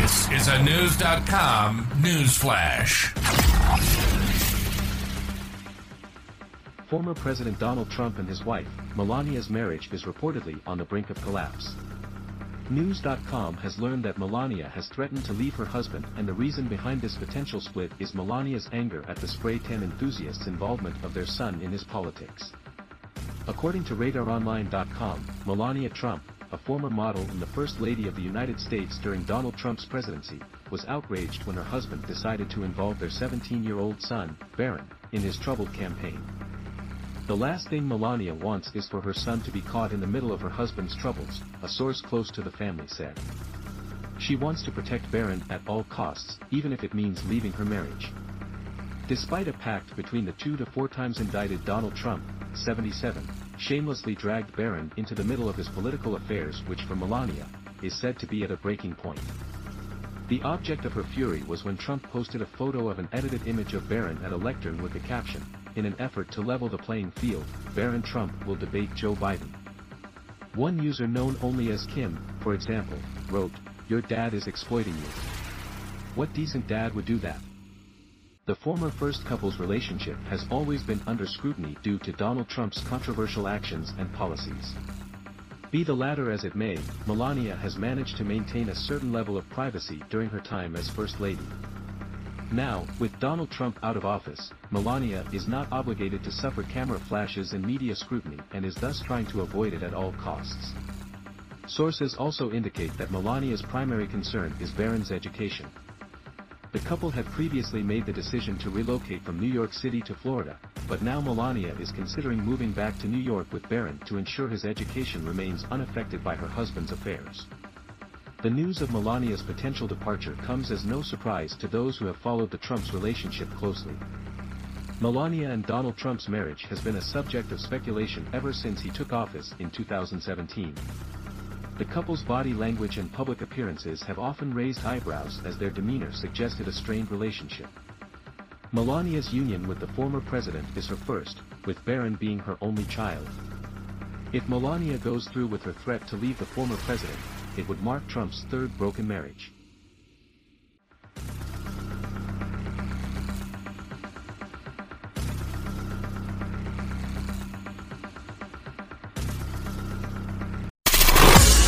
This is a news.com news flash. Former President Donald Trump and his wife, Melania's marriage is reportedly on the brink of collapse. News.com has learned that Melania has threatened to leave her husband, and the reason behind this potential split is Melania's anger at the spray tan enthusiast's involvement of their son in his politics. According to RadarOnline.com, Melania Trump, a former model and the First Lady of the United States during Donald Trump's presidency, was outraged when her husband decided to involve their 17-year-old son, Barron, in his troubled campaign. "The last thing Melania wants is for her son to be caught in the middle of her husband's troubles," a source close to the family said. "She wants to protect Barron at all costs, even if it means leaving her marriage." Despite a pact between the 2 to 4 times indicted Donald Trump, 77, shamelessly dragged Barron into the middle of his political affairs, which for Melania is said to be at a breaking point. The object of her fury was when Trump posted a photo of an edited image of Barron at a lectern with the caption, "In an effort to level the playing field, Barron Trump will debate Joe Biden." One user known only as Kim, for example, wrote, "Your dad is exploiting you. What decent dad would do that?" The former first couple's relationship has always been under scrutiny due to Donald Trump's controversial actions and policies. Be the latter as it may, Melania has managed to maintain a certain level of privacy during her time as First Lady. Now, with Donald Trump out of office, Melania is not obligated to suffer camera flashes and media scrutiny and is thus trying to avoid it at all costs. Sources also indicate that Melania's primary concern is Barron's education. The couple had previously made the decision to relocate from New York City to Florida, but now Melania is considering moving back to New York with Barron to ensure his education remains unaffected by her husband's affairs. The news of Melania's potential departure comes as no surprise to those who have followed the Trump's relationship closely. Melania and Donald Trump's marriage has been a subject of speculation ever since he took office in 2017. The couple's body language and public appearances have often raised eyebrows as their demeanor suggested a strained relationship. Melania's union with the former president is her first, with Barron being her only child. If Melania goes through with her threat to leave the former president, it would mark Trump's third broken marriage.